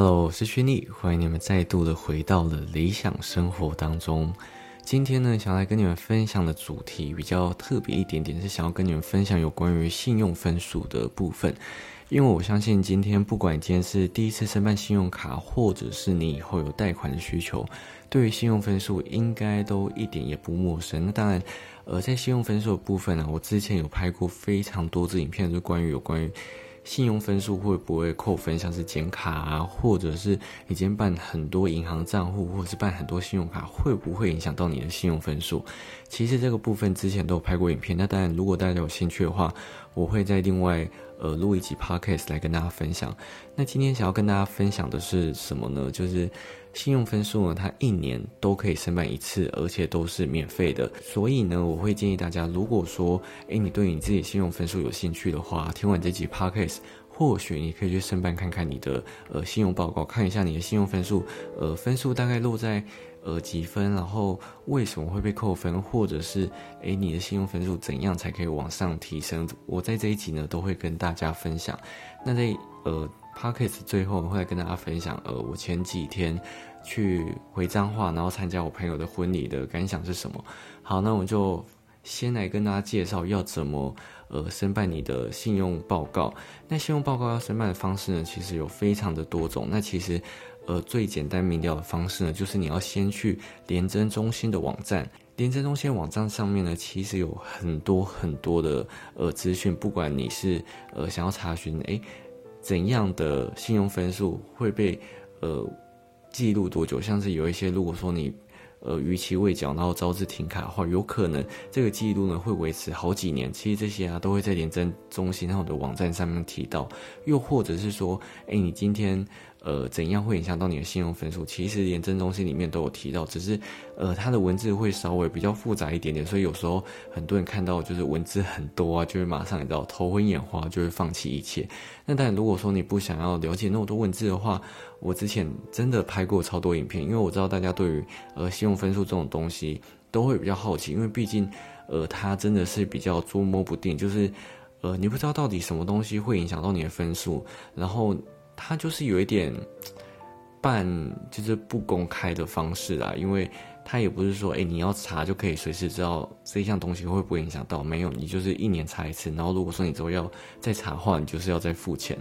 Hello， 我是轩力，欢迎你们再度的回到了理想生活当中。今天呢，想来跟你们分享的主题比较特别一点点，是想要跟你们分享有关于信用分数的部分。因为我相信今天不管今天是第一次申办信用卡，或者是你以后有贷款的需求，对于信用分数应该都一点也不陌生。那当然在信用分数的部分呢，我之前有拍过非常多支影片，就关于信用分数会不会扣分，像是剪卡啊，或者是你今天办很多银行账户，或者是办很多信用卡，会不会影响到你的信用分数？其实这个部分之前都有拍过影片，那当然如果大家有兴趣的话，我会再另外录一集 podcast 来跟大家分享。那今天想要跟大家分享的是什么呢？就是信用分数呢，它一年都可以申办一次，而且都是免费的。所以呢，我会建议大家，如果说你对你自己信用分数有兴趣的话，听完这集 podcast， 或许你可以去申办看看你的信用报告，看一下你的信用分数，分数大概落在几分，然后为什么会被扣分，或者是你的信用分数怎样才可以往上提升？我在这一集呢都会跟大家分享。那在Podcast 最后会来跟大家分享我前几天去回彰化，然后参加我朋友的婚礼的感想是什么。好，那我就先来跟大家介绍要怎么申办你的信用报告。那信用报告要申办的方式呢，其实有非常的多种。那其实最简单明了的方式呢，就是你要先去联征中心的网站。联征中心网站上面呢，其实有很多的资讯，不管你是想要查询怎样的信用分数会被记录多久，像是有一些如果说你逾期未缴，然后招致停卡的话，有可能这个记录呢会维持好几年。其实这些都会在联征中心或者网站上面提到。又或者是说，你今天怎样会影响到你的信用分数？其实联征中心里面都有提到，只是它的文字会稍微比较复杂一点点，所以有时候很多人看到就是文字很多啊，就会马上你知道头昏眼花，就会放弃一切。那当然，如果说你不想要了解那么多文字的话，我之前真的拍过超多影片，因为我知道大家对于信用分数这种东西都会比较好奇，因为毕竟它真的是比较捉摸不定，就是你不知道到底什么东西会影响到你的分数，然后它就是有一点就是不公开的方式啦，因为它也不是说你要查就可以随时知道这项东西会不会影响到，没有，你就是一年查一次，然后如果说你之后要再查的话，你就是要再付钱。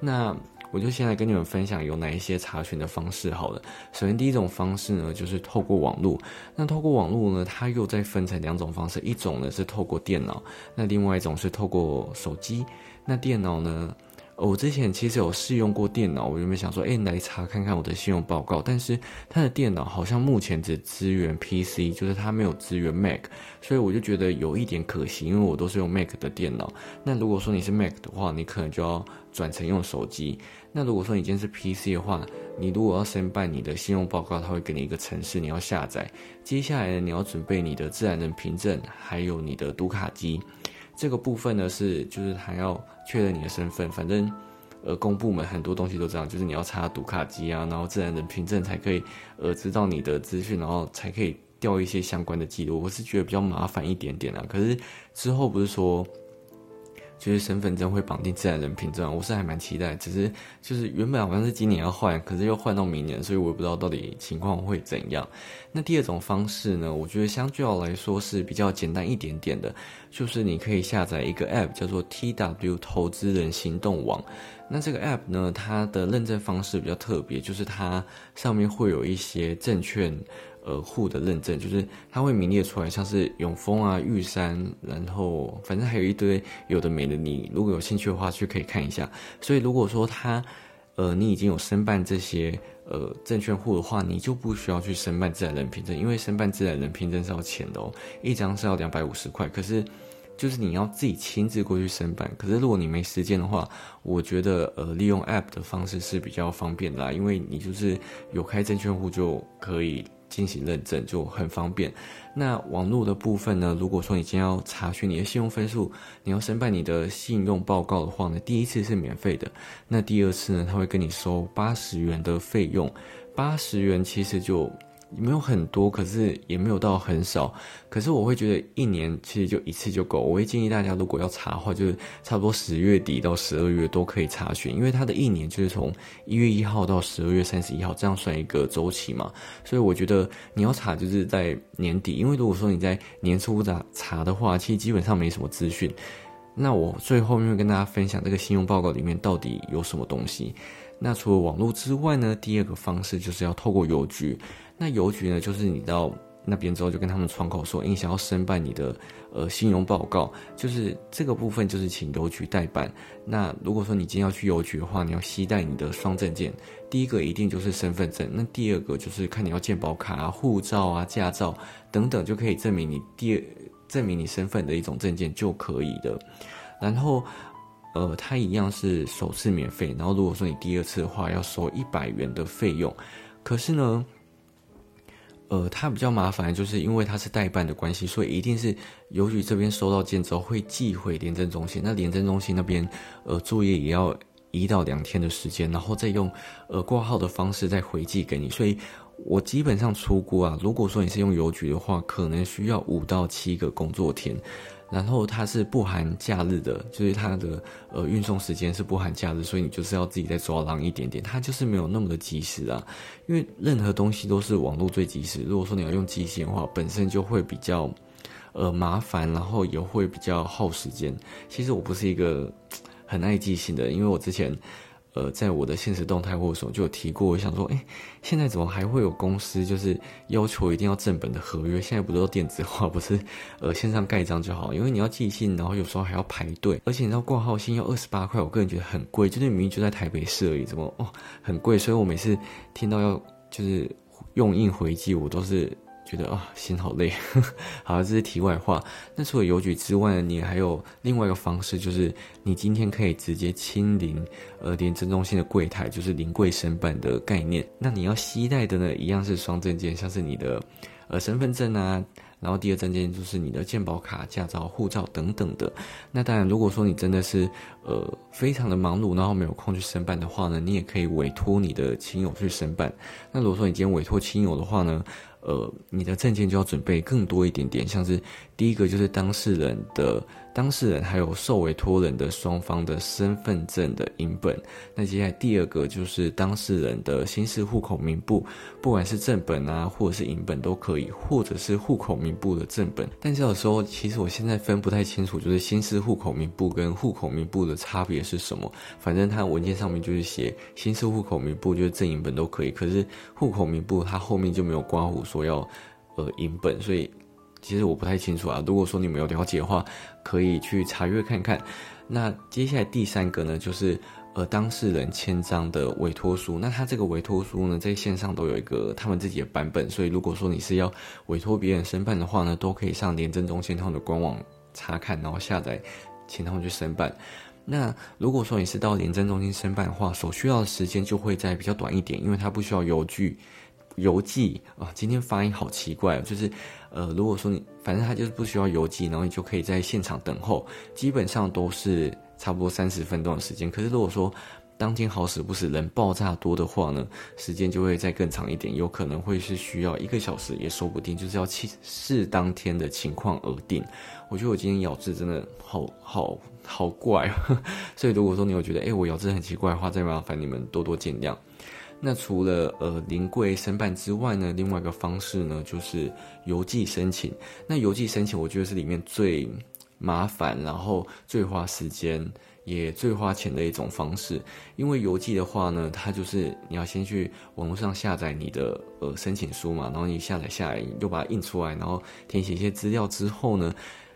那我就先来跟你们分享有哪一些查询的方式好了。首先第一种方式呢，就是透过网络。那透过网络呢，它又再分成两种方式，一种呢是透过电脑，那另外一种是透过手机。那电脑呢，我之前其实有试用过电脑，我原本想说来查看看我的信用报告，但是它的电脑好像目前只支援 PC， 就是它没有支援 Mac， 所以我就觉得有一点可惜，因为我都是用 Mac 的电脑。那如果说你是 Mac 的话，你可能就要转成用手机。那如果说你今天是 PC 的话，你如果要申办你的信用报告，它会给你一个程式，你要下载。接下来呢，你要准备你的自然人凭证，还有你的读卡机。这个部分呢就是还要确认你的身份，反正公部门很多东西都这样，就是你要插读卡机啊，然后自然人凭证才可以知道你的资讯，然后才可以调一些相关的记录。我是觉得比较麻烦一点点啦，可是之后不是说就是身份证会绑定自然人凭证，我是还蛮期待，只是就是原本好像是今年要换，可是又换到明年，所以我也不知道到底情况会怎样。那第二种方式呢，我觉得相对来说是比较简单一点点的，就是你可以下载一个 app 叫做 TW 投资人行动网。那这个 app 呢，它的认证方式比较特别，就是它上面会有一些证券户的认证，就是它会名列出来，像是永丰啊、玉山，然后反正还有一堆有的没的，你如果有兴趣的话去可以看一下。所以如果说它你已经有申办这些证券户的话，你就不需要去申办自然人凭证，因为申办自然人凭证是要钱的一张是要250块，可是就是你要自己亲自过去申办。可是如果你没时间的话，我觉得利用 app 的方式是比较方便的啦，因为你就是有开证券户就可以进行认证，就很方便。那网络的部分呢，如果说你今天要查询你的信用分数，你要申办你的信用报告的话呢，第一次是免费的，那第二次呢，他会跟你收80元的费用。80元其实就没有很多，可是也没有到很少，可是我会觉得一年其实就一次就够。我会建议大家如果要查的话，就是差不多10月底到12月都可以查询，因为它的一年就是从1月1号到12月31号，这样算一个周期嘛。所以我觉得你要查就是在年底，因为如果说你在年初查的话，其实基本上没什么资讯。那我最后面会跟大家分享这个信用报告里面到底有什么东西。那除了网络之外呢，第二个方式就是要透过邮局。那邮局呢，就是你到那边之后就跟他们窗口说，你想要申办你的信用报告，就是这个部分就是请邮局代办。那如果说你今天要去邮局的话，你要携带你的双证件，第一个一定就是身份证，那第二个就是看你要健保卡啊、护照啊、驾照等等，就可以证明你身份的一种证件就可以的。然后它一样是首次免费，然后如果说你第二次的话要收100元的费用。可是呢它比较麻烦，就是因为它是代办的关系，所以一定是邮局这边收到件之后会寄回廉政中心，那廉政中心那边作业也要1到2天的时间，然后再用挂号的方式再回寄给你。所以我基本上出估啊，如果说你是用邮局的话，可能需要5到7个工作天，然后它是不含假日的，就是它的运送时间是不含假日，所以你就是要自己再抓狼一点点，它就是没有那么的及时啊。因为任何东西都是网络最及时，如果说你要用机器的话，本身就会比较麻烦，然后也会比较耗时间。其实我不是一个很爱记性的，因为我之前在我的现实动态或者什么就有提过，我想说现在怎么还会有公司就是要求一定要正本的合约，现在不都电子化，不是线上盖章就好，因为你要寄信，然后有时候还要排队，而且你知道挂号信要28块，我个人觉得很贵，就是明明就在台北市而已，怎么很贵。所以我每次听到要就是用印回寄，我都是觉得心好累好，这是题外话。那除了邮局之外呢，你还有另外一个方式，就是你今天可以直接亲临廉政中心的柜台，就是临柜申办的概念。那你要携带的呢，一样是双证件，像是你的身份证啊，然后第二证件就是你的健保卡、驾照、护照等等的。那当然如果说你真的是非常的忙碌，然后没有空去申办的话呢，你也可以委托你的亲友去申办。那如果说你今天委托亲友的话呢，你的证件就要准备更多一点点，像是第一个就是当事人还有受委托人的双方的身份证的影本，那接下来第二个就是当事人的新式户口名簿，不管是正本啊或者是影本都可以，或者是户口名簿的正本。但是有时候其实我现在分不太清楚，就是新式户口名簿跟户口名簿的差别是什么，反正它文件上面就是写新式户口名簿就是正影本都可以，可是户口名簿它后面就没有刮胡说要影本，所以其实我不太清楚啊，如果说你们有了解的话可以去查阅看看。那接下来第三个呢，就是当事人签章的委托书。那他这个委托书呢，在线上都有一个他们自己的版本，所以如果说你是要委托别人申办的话呢，都可以上廉政中心他们的官网查看，然后下载请他们去申办。那如果说你是到廉政中心申办的话，所需要的时间就会再比较短一点，因为它不需要邮寄啊，今天发音好奇怪哦，就是如果说你反正它就是不需要邮寄，然后你就可以在现场等候，基本上都是差不多30分钟的时间。可是如果说当天好死不死人爆炸多的话呢，时间就会再更长一点，有可能会是需要1个小时也说不定，就是要视当天的情况而定。我觉得我今天咬字真的好怪所以如果说你有觉得我咬字很奇怪的话，再麻烦你们多多见谅。那除了临柜申办之外呢，另外一个方式呢就是邮寄申请。那邮寄申请我觉得是里面最麻烦，然后最花时间也最花钱的一种方式。因为邮寄的话呢，它就是你要先去网络上下载你的申请书嘛，然后你下载下来又把它印出来，然后填写一些资料之后呢，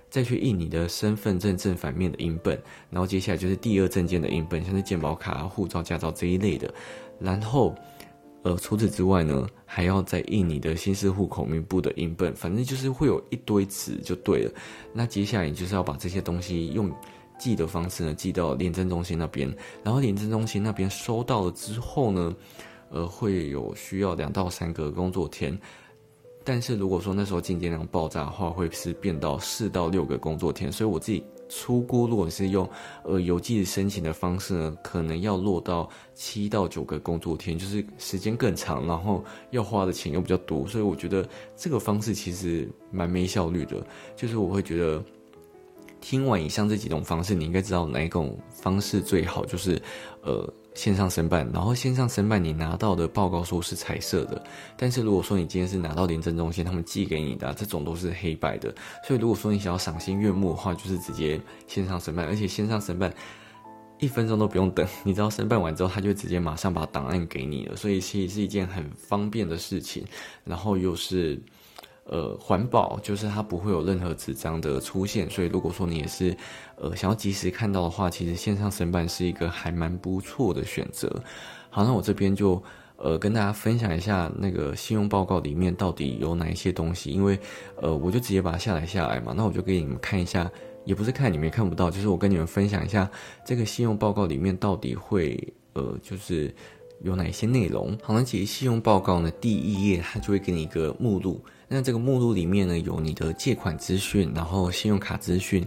再去印你的身份证正反面的影本，然后接下来就是第二证件的影本，像是健保卡、护照、驾照这一类的。然后除此之外呢，还要再印你的新式户口名簿的影本，反正就是会有一堆纸就对了。那接下来你就是要把这些东西用寄的方式呢寄到廉政中心那边，然后廉政中心那边收到了之后呢，会有需要2到3个工作天。但是如果说那时候进件量爆炸的话，会是变到4到6个工作天，所以我自己出估如果是用邮寄申请的方式呢，可能要落到7到9个工作天，就是时间更长，然后要花的钱又比较多，所以我觉得这个方式其实蛮没效率的。就是我会觉得听完以上这几种方式，你应该知道哪一种方式最好，就是线上申办，然后线上申办你拿到的报告说是彩色的，但是如果说你今天是拿到廉政中心他们寄给你的、这种都是黑白的，所以如果说你想要赏心悦目的话，就是直接线上申办，而且线上申办1分钟都不用等，你知道申办完之后他就直接马上把档案给你了，所以其实是一件很方便的事情，然后又是环保，就是它不会有任何纸张的出现，所以如果说你也是想要及时看到的话，其实线上申办是一个还蛮不错的选择。好，那我这边就跟大家分享一下那个信用报告里面到底有哪一些东西，因为我就直接把它下来嘛，那我就给你们看一下，也不是看，你们也看不到，就是我跟你们分享一下这个信用报告里面到底会就是有哪些内容。好，那其实信用报告呢，第一页它就会给你一个目录，那这个目录里面呢，有你的借款资讯，然后信用卡资讯，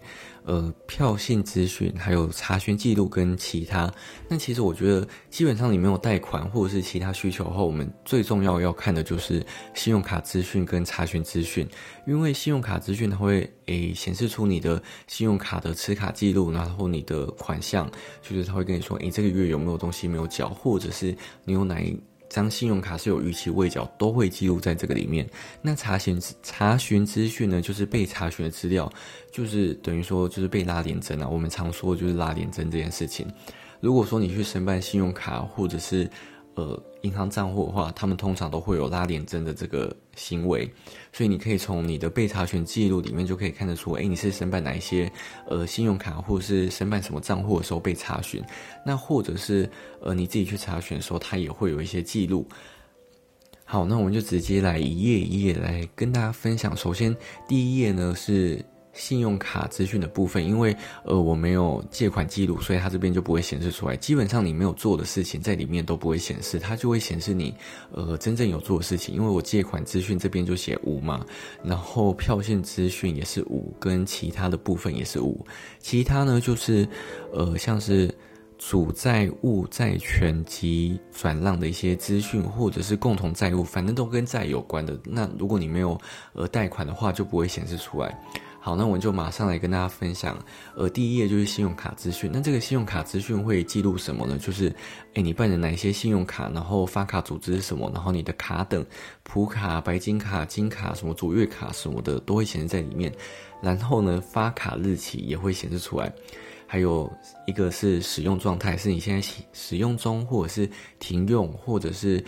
票信资讯，还有查询记录跟其他。那其实我觉得基本上你没有贷款或者是其他需求后，我们最重要要看的就是信用卡资讯跟查询资讯，因为信用卡资讯它会显示出你的信用卡的持卡记录，然后你的款项，就是它会跟你说这个月有没有东西没有缴，或者是你有哪一张信用卡是有逾期未缴，都会记录在这个里面。那查询资讯呢，就是被查询的资料，就是等于说就是被拉联征啊，我们常说就是拉联征这件事情。如果说你去申办信用卡或者是银行账户的话，他们通常都会有拉联征的这个行为，所以你可以从你的被查询记录里面就可以看得出你是申办哪一些信用卡或是申办什么账户的时候被查询，那或者是你自己去查询的时候它也会有一些记录。好，那我们就直接来一页一页来跟大家分享。首先第一页呢是信用卡资讯的部分，因为我没有借款记录，所以它这边就不会显示出来，基本上你没有做的事情在里面都不会显示，它就会显示你真正有做的事情。因为我借款资讯这边就写5嘛，然后票信资讯也是5，跟其他的部分也是5。其他呢就是像是主债务、债权及转让的一些资讯，或者是共同债务，反正都跟债有关的，那如果你没有贷款的话就不会显示出来。好，那我们就马上来跟大家分享第一页就是信用卡资讯。那这个信用卡资讯会记录什么呢，就是你办了哪些信用卡，然后发卡组织是什么，然后你的卡等，普卡、白金卡、金卡什么卓越卡什么的都会显示在里面，然后呢发卡日期也会显示出来，还有一个是使用状态，是你现在使用中或者是停用或者是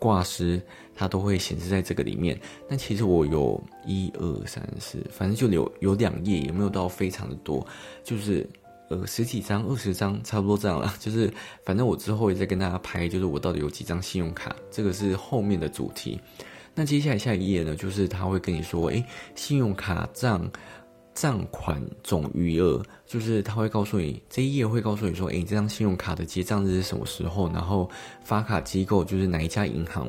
挂失，它都会显示在这个里面。那其实我有1、2、3、4，反正就有2页，也没有到非常的多，就是10几张、20张差不多这样啦。就是反正我之后也再跟大家拍，就是我到底有几张信用卡，这个是后面的主题。那接下来下一页呢，就是他会跟你说信用卡账款总余额，就是他会告诉你，这一页会告诉你说你这张信用卡的结账日是什么时候，然后发卡机构就是哪一家银行，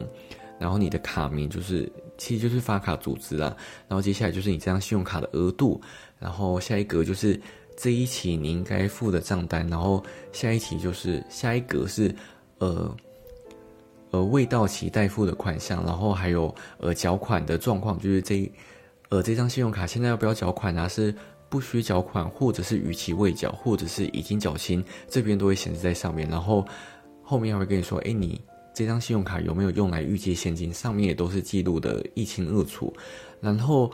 然后你的卡名就是其实就是发卡组织啦，然后接下来就是你这张信用卡的额度，然后下一格就是这一期你应该付的账单，然后下一格是未到期待付的款项，然后还有缴款的状况，就是这张信用卡现在要不要缴款啊？是不需缴款，或者是逾期未缴，或者是已经缴清，这边都会显示在上面。然后后面还会跟你说，你这张信用卡有没有用来预借现金？上面也都是记录的一清二楚。然后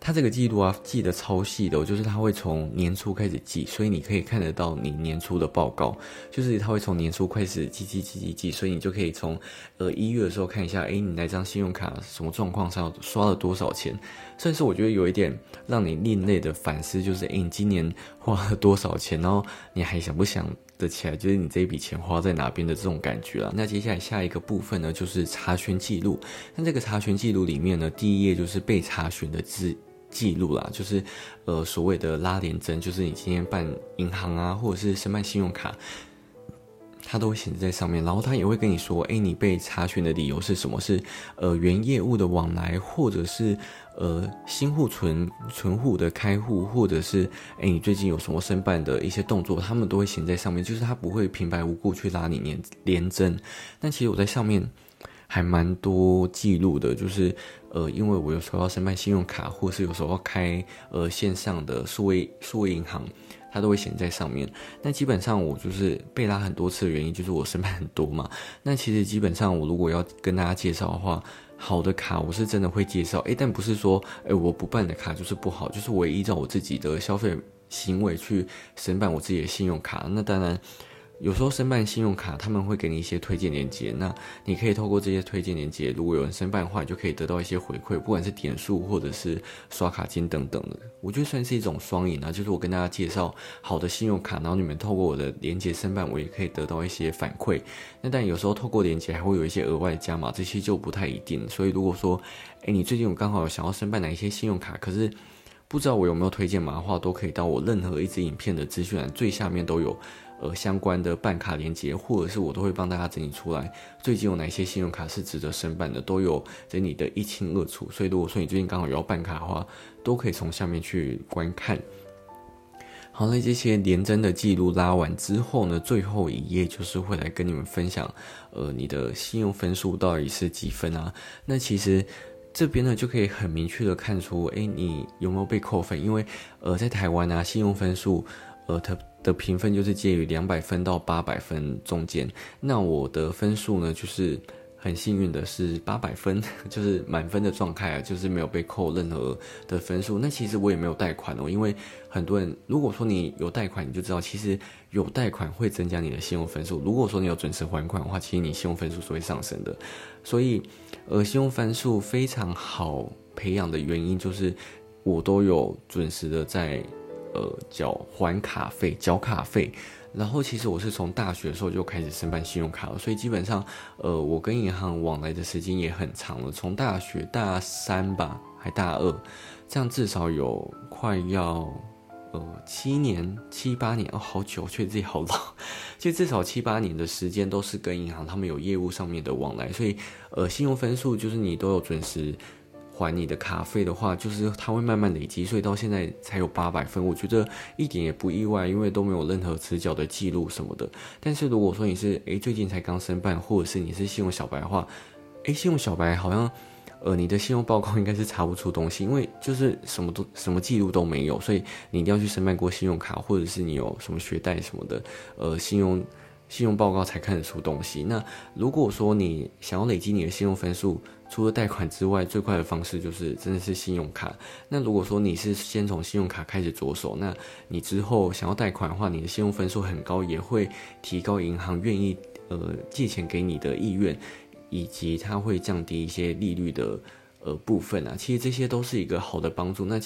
它这个记录记得超细的，就是它会从年初开始记，所以你可以看得到你年初的报告，就是它会从年初开始记，所以你就可以从1月的时候看一下你那张信用卡什么状况上刷了多少钱，甚至我觉得有一点让你另类的反思，就是你今年花了多少钱，然后你还想不想得起来，就是你这一笔钱花在哪边的这种感觉啦。那接下来下一个部分呢，就是查询记录。那这个查询记录里面呢，第一页就是被查询的记录啦，就是所谓的拉联征，就是你今天办银行或者是申办信用卡，它都会显示在上面。然后它也会跟你说你被查询的理由是什么，是原业务的往来，或者是新户存户的开户，或者是你最近有什么申办的一些动作，他们都会显在上面，就是他不会平白无故去拉你连征。但其实我在上面还蛮多记录的，就是因为我有时候要申办信用卡，或是有时候要开线上的数位银行，它都会显在上面。那基本上我就是被拉很多次的原因就是我申办很多嘛。那其实基本上我如果要跟大家介绍的话，好的卡我是真的会介绍，但不是说我不办的卡就是不好，就是我也依照我自己的消费行为去申办我自己的信用卡。那当然有时候申办信用卡他们会给你一些推荐连结，那你可以透过这些推荐连结，如果有人申办的话，你就可以得到一些回馈，不管是点数或者是刷卡金等等的。我觉得算是一种双赢啊，就是我跟大家介绍好的信用卡，然后你们透过我的连结申办，我也可以得到一些反馈。那但有时候透过连结还会有一些额外的加码，这些就不太一定。所以如果说你最近有刚好有想要申办哪一些信用卡，可是不知道我有没有推荐码的话，都可以到我任何一支影片的资讯栏最下面都有相关的办卡连结，或者是我都会帮大家整理出来最近有哪些信用卡是值得申办的，都有整理的一清二楚。所以如果说你最近刚好有要办卡的话，都可以从下面去观看。好了，这些连征的记录拉完之后呢，最后一页就是会来跟你们分享你的信用分数到底是几分啊。那其实这边呢就可以很明确的看出你有没有被扣分，因为在台湾啊，信用分数的评分就是介于200分到800分中间。那我的分数呢，就是很幸运的是800分，就是满分的状态啊，就是没有被扣任何的分数。那其实我也没有贷款哦，因为很多人如果说你有贷款，你就知道其实有贷款会增加你的信用分数。如果说你有准时还款的话，其实你信用分数是会上升的。所以信用分数非常好培养的原因就是我都有准时的在缴卡费。然后其实我是从大学的时候就开始申办信用卡了，所以基本上我跟银行往来的时间也很长了，从大学大3吧还大2，这样至少有快要7、8年哦，好久，觉得自己好老。就至少7、8年的时间都是跟银行他们有业务上面的往来，所以信用分数就是你都有准时还你的卡费的话，就是它会慢慢累积，所以到现在才有800分，我觉得一点也不意外，因为都没有任何迟缴的记录什么的。但是如果说你是最近才刚申办，或者是你是信用小白的话，信用小白好像你的信用报告应该是查不出东西，因为就是什么记录都没有，所以你一定要去申办过信用卡，或者是你有什么学贷什么的，信用报告才看得出东西。那如果说你想要累积你的信用分数，除了贷款之外，最快的方式就是真的是信用卡。那如果说你是先从信用卡开始着手，那你之后想要贷款的话，你的信用分数很高，也会提高银行愿意借钱给你的意愿，以及它会降低一些利率的部分啊。其实这些都是一个好的帮助。那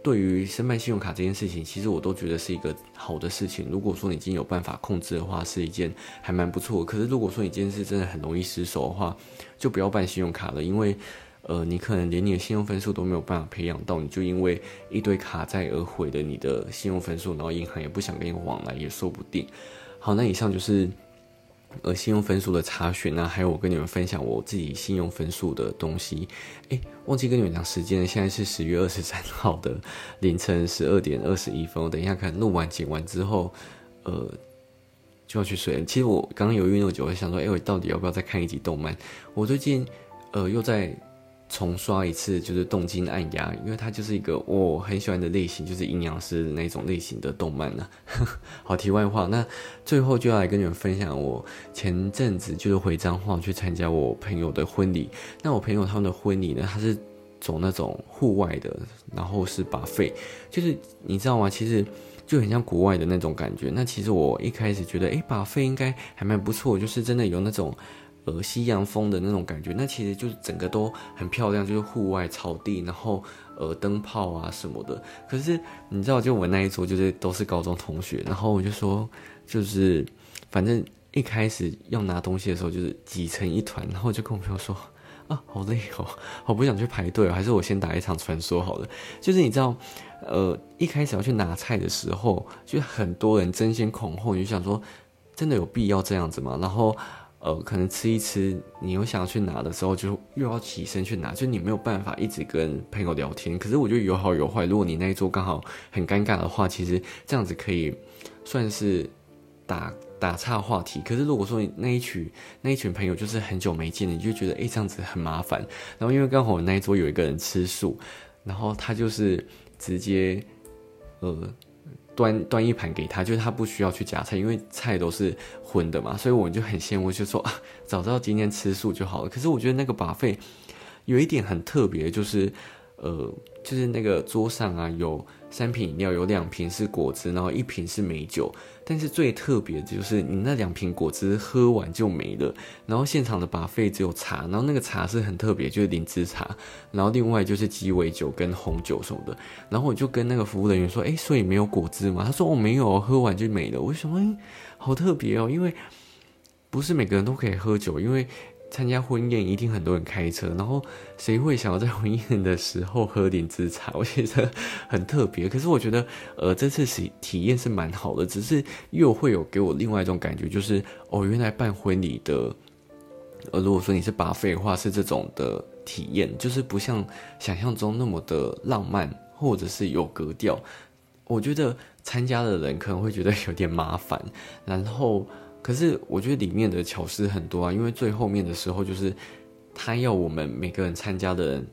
对于申办信用卡这件事情，其实我都觉得是一个好的事情。如果说你今天有办法控制的话，是一件还蛮不错的。可是如果说你今天是真的很容易失手的话，就不要办信用卡了，因为你可能连你的信用分数都没有办法培养到，你就因为一堆卡债而毁了你的信用分数，然后银行也不想跟你往来，也说不定。好，那以上就是信用分数的查询啊，还有我跟你们分享我自己信用分数的东西。忘记跟你们讲时间了，现在是10月23号的凌晨12点21分，我等一下看录完剪完之后就要去睡了。其实我刚刚犹豫那么久，我想说我到底要不要再看一集动漫。我最近又在重刷一次，就是《东京暗鸦》，因为它就是一个我很喜欢的类型，就是阴阳师那种类型的动漫啊。好，题外话，那最后就要来跟你们分享，我前阵子就是回彰化去参加我朋友的婚礼。那我朋友他们的婚礼呢，他是走那种户外的，然后是buffet，就是你知道吗？其实就很像国外的那种感觉。那其实我一开始觉得，buffet应该还蛮不错，就是真的有那种西洋风的那种感觉。那其实就是整个都很漂亮，就是户外草地，然后灯泡啊什么的。可是你知道，就我那一桌就是都是高中同学，然后我就说，就是反正一开始要拿东西的时候就是挤成一团，然后我就跟我朋友说啊，好累哦，好不想去排队，还是我先打一场传说好了。就是你知道一开始要去拿菜的时候，就很多人争先恐后，你就想说真的有必要这样子吗？然后可能吃一吃，你又想去拿的时候，就又要起身去拿，就你没有办法一直跟朋友聊天。可是我觉得有好有坏，如果你那一桌刚好很尴尬的话，其实这样子可以算是打岔话题。可是如果说你那一群朋友就是很久没见，你就觉得这样子很麻烦。然后因为刚好我那一桌有一个人吃素，然后他就是直接端一盘给他，就是他不需要去夹菜，因为菜都是荤的嘛，所以我就很羡慕，就说早知道今天吃素就好了。可是我觉得那个 buffet 有一点很特别，就是就是那个桌上有3瓶饮料，有2瓶是果汁，然后1瓶是美酒。但是最特别的就是你那2瓶果汁喝完就没了，然后现场的 buffet 只有茶，然后那个茶是很特别，就是灵芝茶，然后另外就是鸡尾酒跟红酒什么的。然后我就跟那个服务人员说，所以没有果汁吗？他说没有，喝完就没了。我想好特别因为不是每个人都可以喝酒，因为参加婚宴一定很多人开车，然后谁会想要在婚宴的时候喝灵芝茶？我觉得很特别。可是我觉得这次体验是蛮好的，只是又会有给我另外一种感觉，就是原来办婚礼的如果说你是 buffet 的话，是这种的体验，就是不像想象中那么的浪漫或者是有格调。我觉得参加的人可能会觉得有点麻烦，然后可是我觉得里面的巧思很多因为最后面的时候就是他要我们每个人参加的人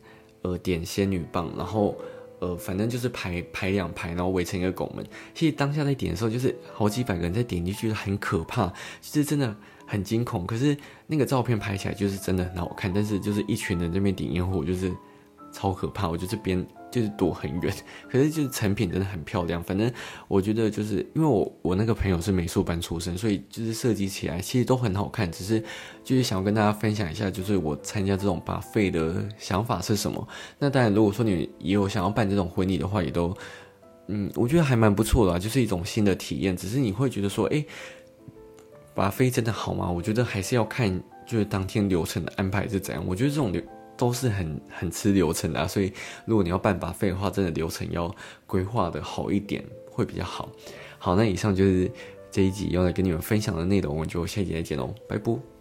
点仙女棒，然后反正就是排2排，然后围成一个拱门。其实当下在点的时候就是好几百个人在点进去，很可怕，就是真的很惊恐。可是那个照片拍起来就是真的很好看，但是就是一群人在那边点烟火，就是超可怕，我就这边就是躲很远。可是就是成品真的很漂亮，反正我觉得就是因为我那个朋友是美术班出身，所以就是设计起来其实都很好看。只是就是想要跟大家分享一下，就是我参加这种 buffet 的想法是什么。那当然如果说你也有想要办这种婚礼的话，也都我觉得还蛮不错的就是一种新的体验。只是你会觉得说buffet 真的好吗？我觉得还是要看就是当天流程的安排是怎样。我觉得这种都是很吃流程的所以如果你要办 buffet 的话，真的流程要规划的好一点会比较好。那以上就是这一集要来跟你们分享的内容，我们就下一集再见咯，拜拜。